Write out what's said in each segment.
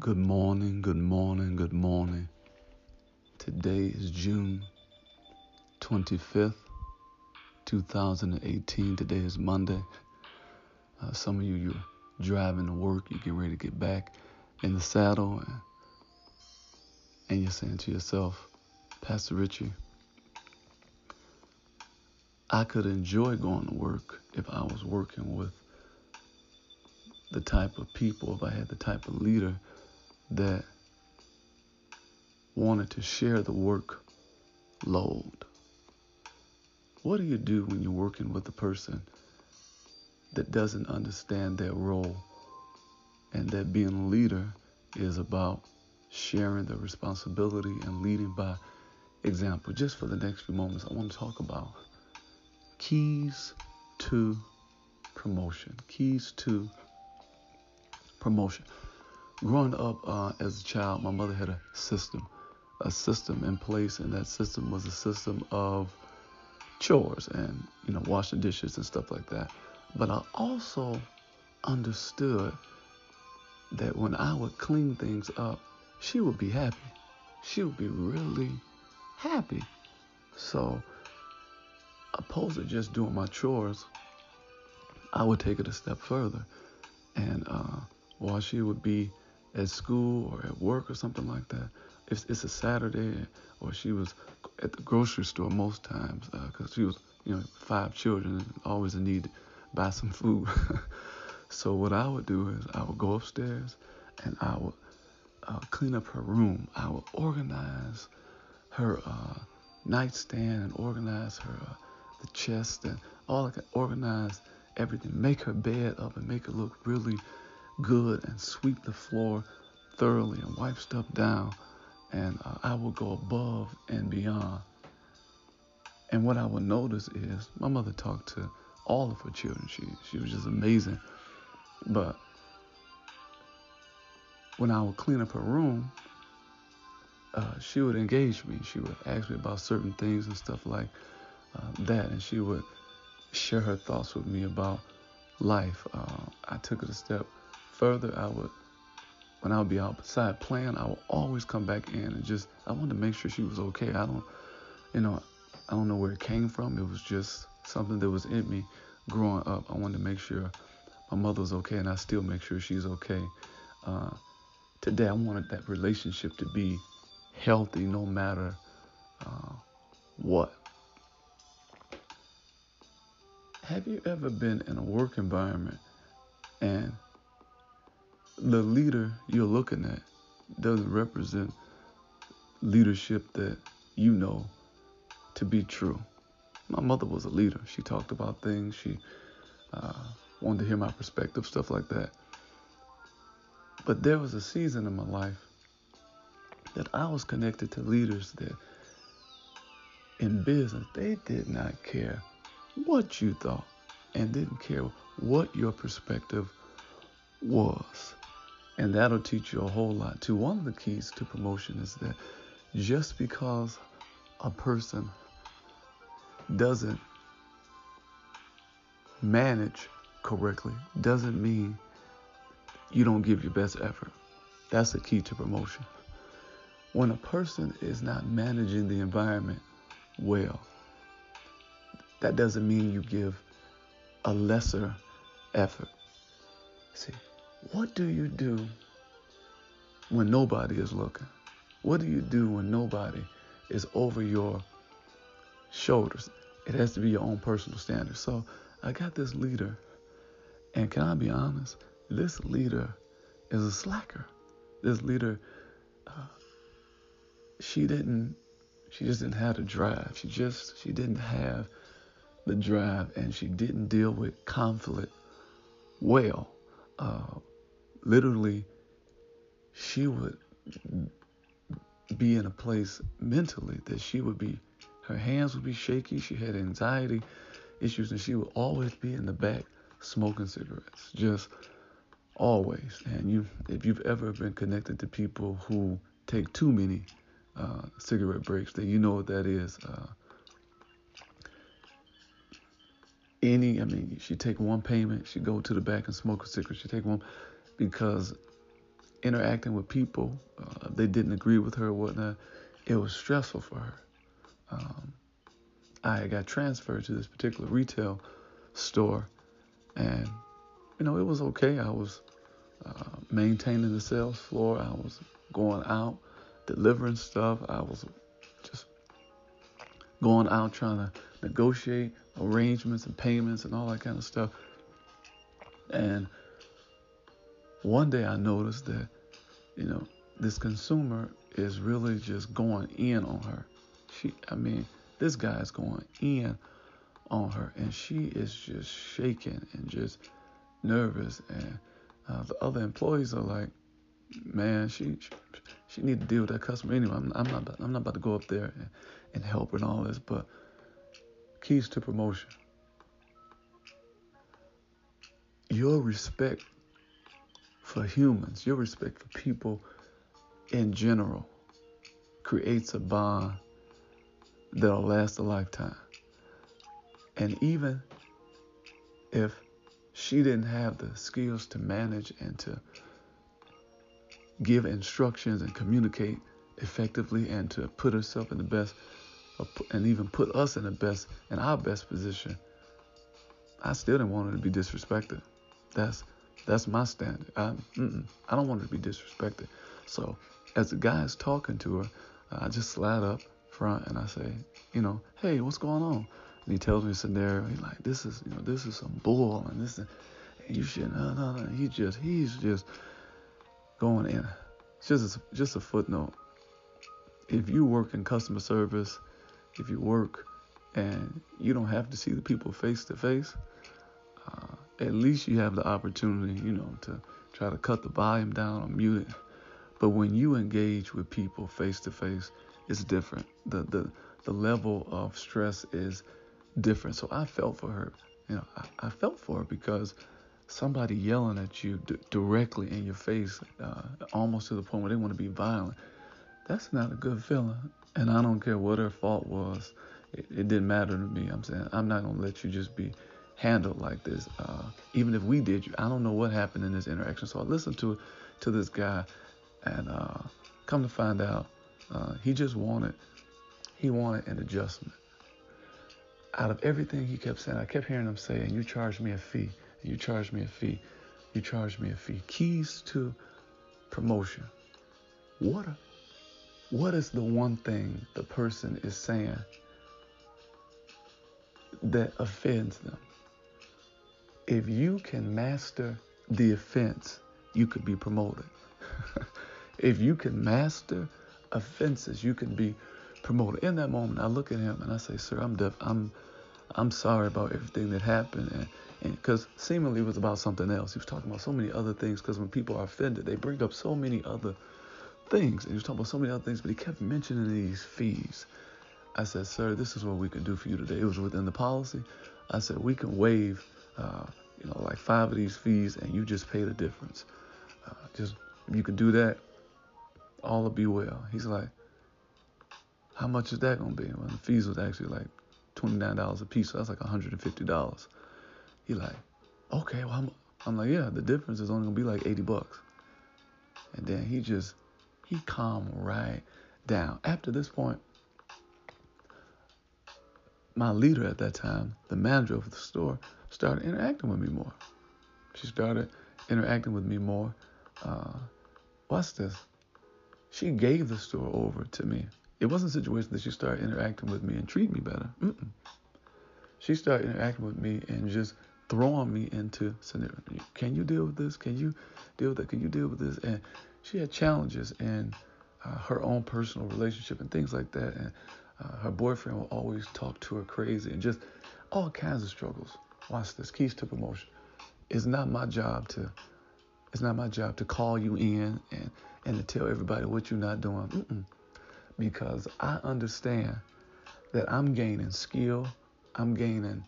Good morning, good morning, good morning. Today is June 25th, 2018. Today is Monday. Some of you're driving to work, you get ready to get back in the saddle, and you're saying to yourself, Pastor Richie, I could enjoy going to work if I was working with the type of people, if I had the type of leader that wanted to share the workload. What do you do when you're working with a person that doesn't understand their role and that being a leader is about sharing the responsibility and leading by example? Just for the next few moments, I want to talk about keys to promotion. Keys to promotion. Growing up as a child, my mother had a system in place, and that system was a system of chores and, washing dishes and stuff like that. But I also understood that when I would clean things up, she would be happy. She would be really happy. So, opposed to just doing my chores, I would take it a step further. And while she would be at school or at work or something like that, if it's a Saturday, or she was at the grocery store most times, because she was, 5 children and always in need to buy some food. So what I would do is I would go upstairs and I would clean up her room. I would organize her nightstand and organize her the chest and all I could organize everything. Make her bed up and make it look really good and sweep the floor thoroughly and wipe stuff down. And I would go above and beyond. And what I would notice is my mother talked to all of her children. She was just amazing. But when I would clean up her room, she would engage me. She would ask me about certain things and stuff like that. And she would share her thoughts with me about life. I took it a step further. When I would be outside playing, I would always come back in and I wanted to make sure she was okay. I don't know where it came from. It was just something that was in me growing up. I wanted to make sure my mother was okay, and I still make sure she's okay. Today, I wanted that relationship to be healthy no matter what. Have you ever been in a work environment and the leader you're looking at doesn't represent leadership that you know to be true? My mother was a leader. She talked about things. She wanted to hear my perspective, stuff like that. But there was a season in my life that I was connected to leaders that in business, they did not care what you thought and didn't care what your perspective was. And that'll teach you a whole lot too. One of the keys to promotion is that just because a person doesn't manage correctly doesn't mean you don't give your best effort. That's the key to promotion. When a person is not managing the environment well, that doesn't mean you give a lesser effort. See, what do you do when nobody is looking? What do you do when nobody is over your shoulders? It has to be your own personal standard. So I got this leader, and can I be honest? This leader is a slacker. This leader, she just didn't have the drive. She didn't have the drive, and she didn't deal with conflict well. Literally, she would be in a place mentally that her hands would be shaky. She had anxiety issues, and she would always be in the back smoking cigarettes, just always. And if you've ever been connected to people who take too many cigarette breaks, then you know what that is. She'd take one payment, she'd go to the back and smoke a cigarette, she'd take one, because interacting with people. They didn't agree with her or whatnot. It was stressful for her. I got transferred to this particular retail store, and, you know, it was okay. I was maintaining the sales floor. I was going out, delivering stuff. I was just going out trying to negotiate arrangements and payments and all that kind of stuff. And one day I noticed that, you know, this consumer is really just going in on her. This guy is going in on her, and she is just shaking and just nervous. And the other employees are like, man, she need to deal with that customer anyway. I'm not about to go up there and help her and all this. But keys to promotion: your respect for humans, your respect for people in general, creates a bond that'll last a lifetime. And even if she didn't have the skills to manage and to give instructions and communicate effectively and to put herself in the best, and even put us in our best position, I still didn't want her to be disrespected. That's my standard. I don't want her to be disrespected. So as the guy is talking to her, I just slide up front and I say, you know, hey, what's going on? And he tells me a scenario. He's like, this is some bull, and this, and you shouldn't. No. He's just going in. It's just a footnote. If you work in customer service, if you work and you don't have to see the people face to face, at least you have the opportunity, you know, to try to cut the volume down or mute it. But when you engage with people face to face, it's different. The level of stress is different. So I felt for her. You know, I felt for her because somebody yelling at you directly in your face, almost to the point where they want to be violent, that's not a good feeling. And I don't care what her fault was. It didn't matter to me. I'm saying, I'm not going to let you just be handled like this. Even if we did you, I don't know what happened in this interaction. So I listened to this guy, and come to find out, he wanted an adjustment. Out of everything he kept saying, I kept hearing him say, and you charged me a fee, and you charged me a fee, you charged me a fee. Keys to promotion. What is the one thing the person is saying that offends them? If you can master the offense, you could be promoted. If you can master offenses, you can be promoted. In that moment, I look at him and I say, sir, I'm sorry about everything that happened. And because seemingly it was about something else. He was talking about so many other things, because when people are offended, they bring up so many other things. And he was talking about so many other things, but he kept mentioning these fees. I said, sir, this is what we can do for you today. It was within the policy. I said, we can waive, like 5 of these fees, and you just pay the difference. You can do that. All will be well. He's like, how much is that going to be? Well, the fees was actually like $29 a piece. So that's like $150. He's like, okay, well, I'm like, yeah, the difference is only going to be like $80. And then he calmed right down. After this point, my leader at that time, the manager of the store, started interacting with me more. She started interacting with me more. Watch this. She gave the store over to me. It wasn't a situation that she started interacting with me and treat me better. She started interacting with me and just throwing me into scenario. Can you deal with this? Can you deal with that? Can you deal with this? And she had challenges in her own personal relationship and things like that. And her boyfriend would always talk to her crazy and just all kinds of struggles. Watch this. Keys to promotion. It's not my job to call you in and to tell everybody what you're not doing. Because I understand that I'm gaining skill, I'm gaining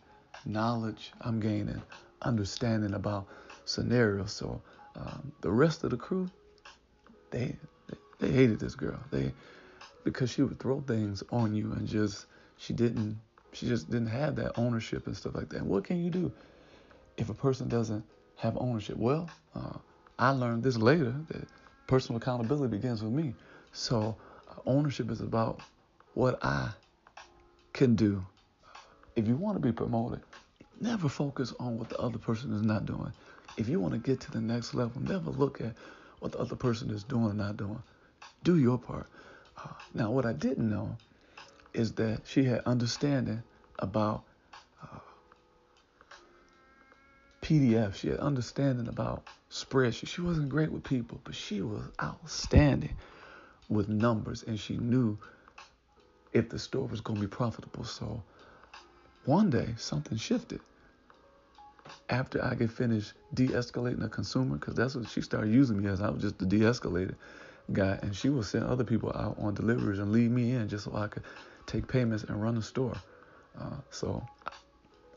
knowledge, I'm gaining understanding about scenarios. So the rest of the crew, they hated this girl. Because she would throw things on you and she just didn't have that ownership and stuff like that. And what can you do if a person doesn't have ownership? Well, I learned this later that Personal accountability begins with me. So ownership is about what I can do. If you want to be promoted, never focus on what the other person is not doing. If you want to get to the next level, never look at what the other person is doing or not doing. Do your part. Now, what I didn't know is that she had understanding about PDF. She had understanding about spreadsheets. She wasn't great with people, but she was outstanding with numbers, and she knew if the store was going to be profitable. So one day, something shifted. After I get finished de-escalating a consumer, because that's what she started using me as. I was just the de-escalator guy, and she would send other people out on deliveries and leave me in just so I could take payments and run the store. So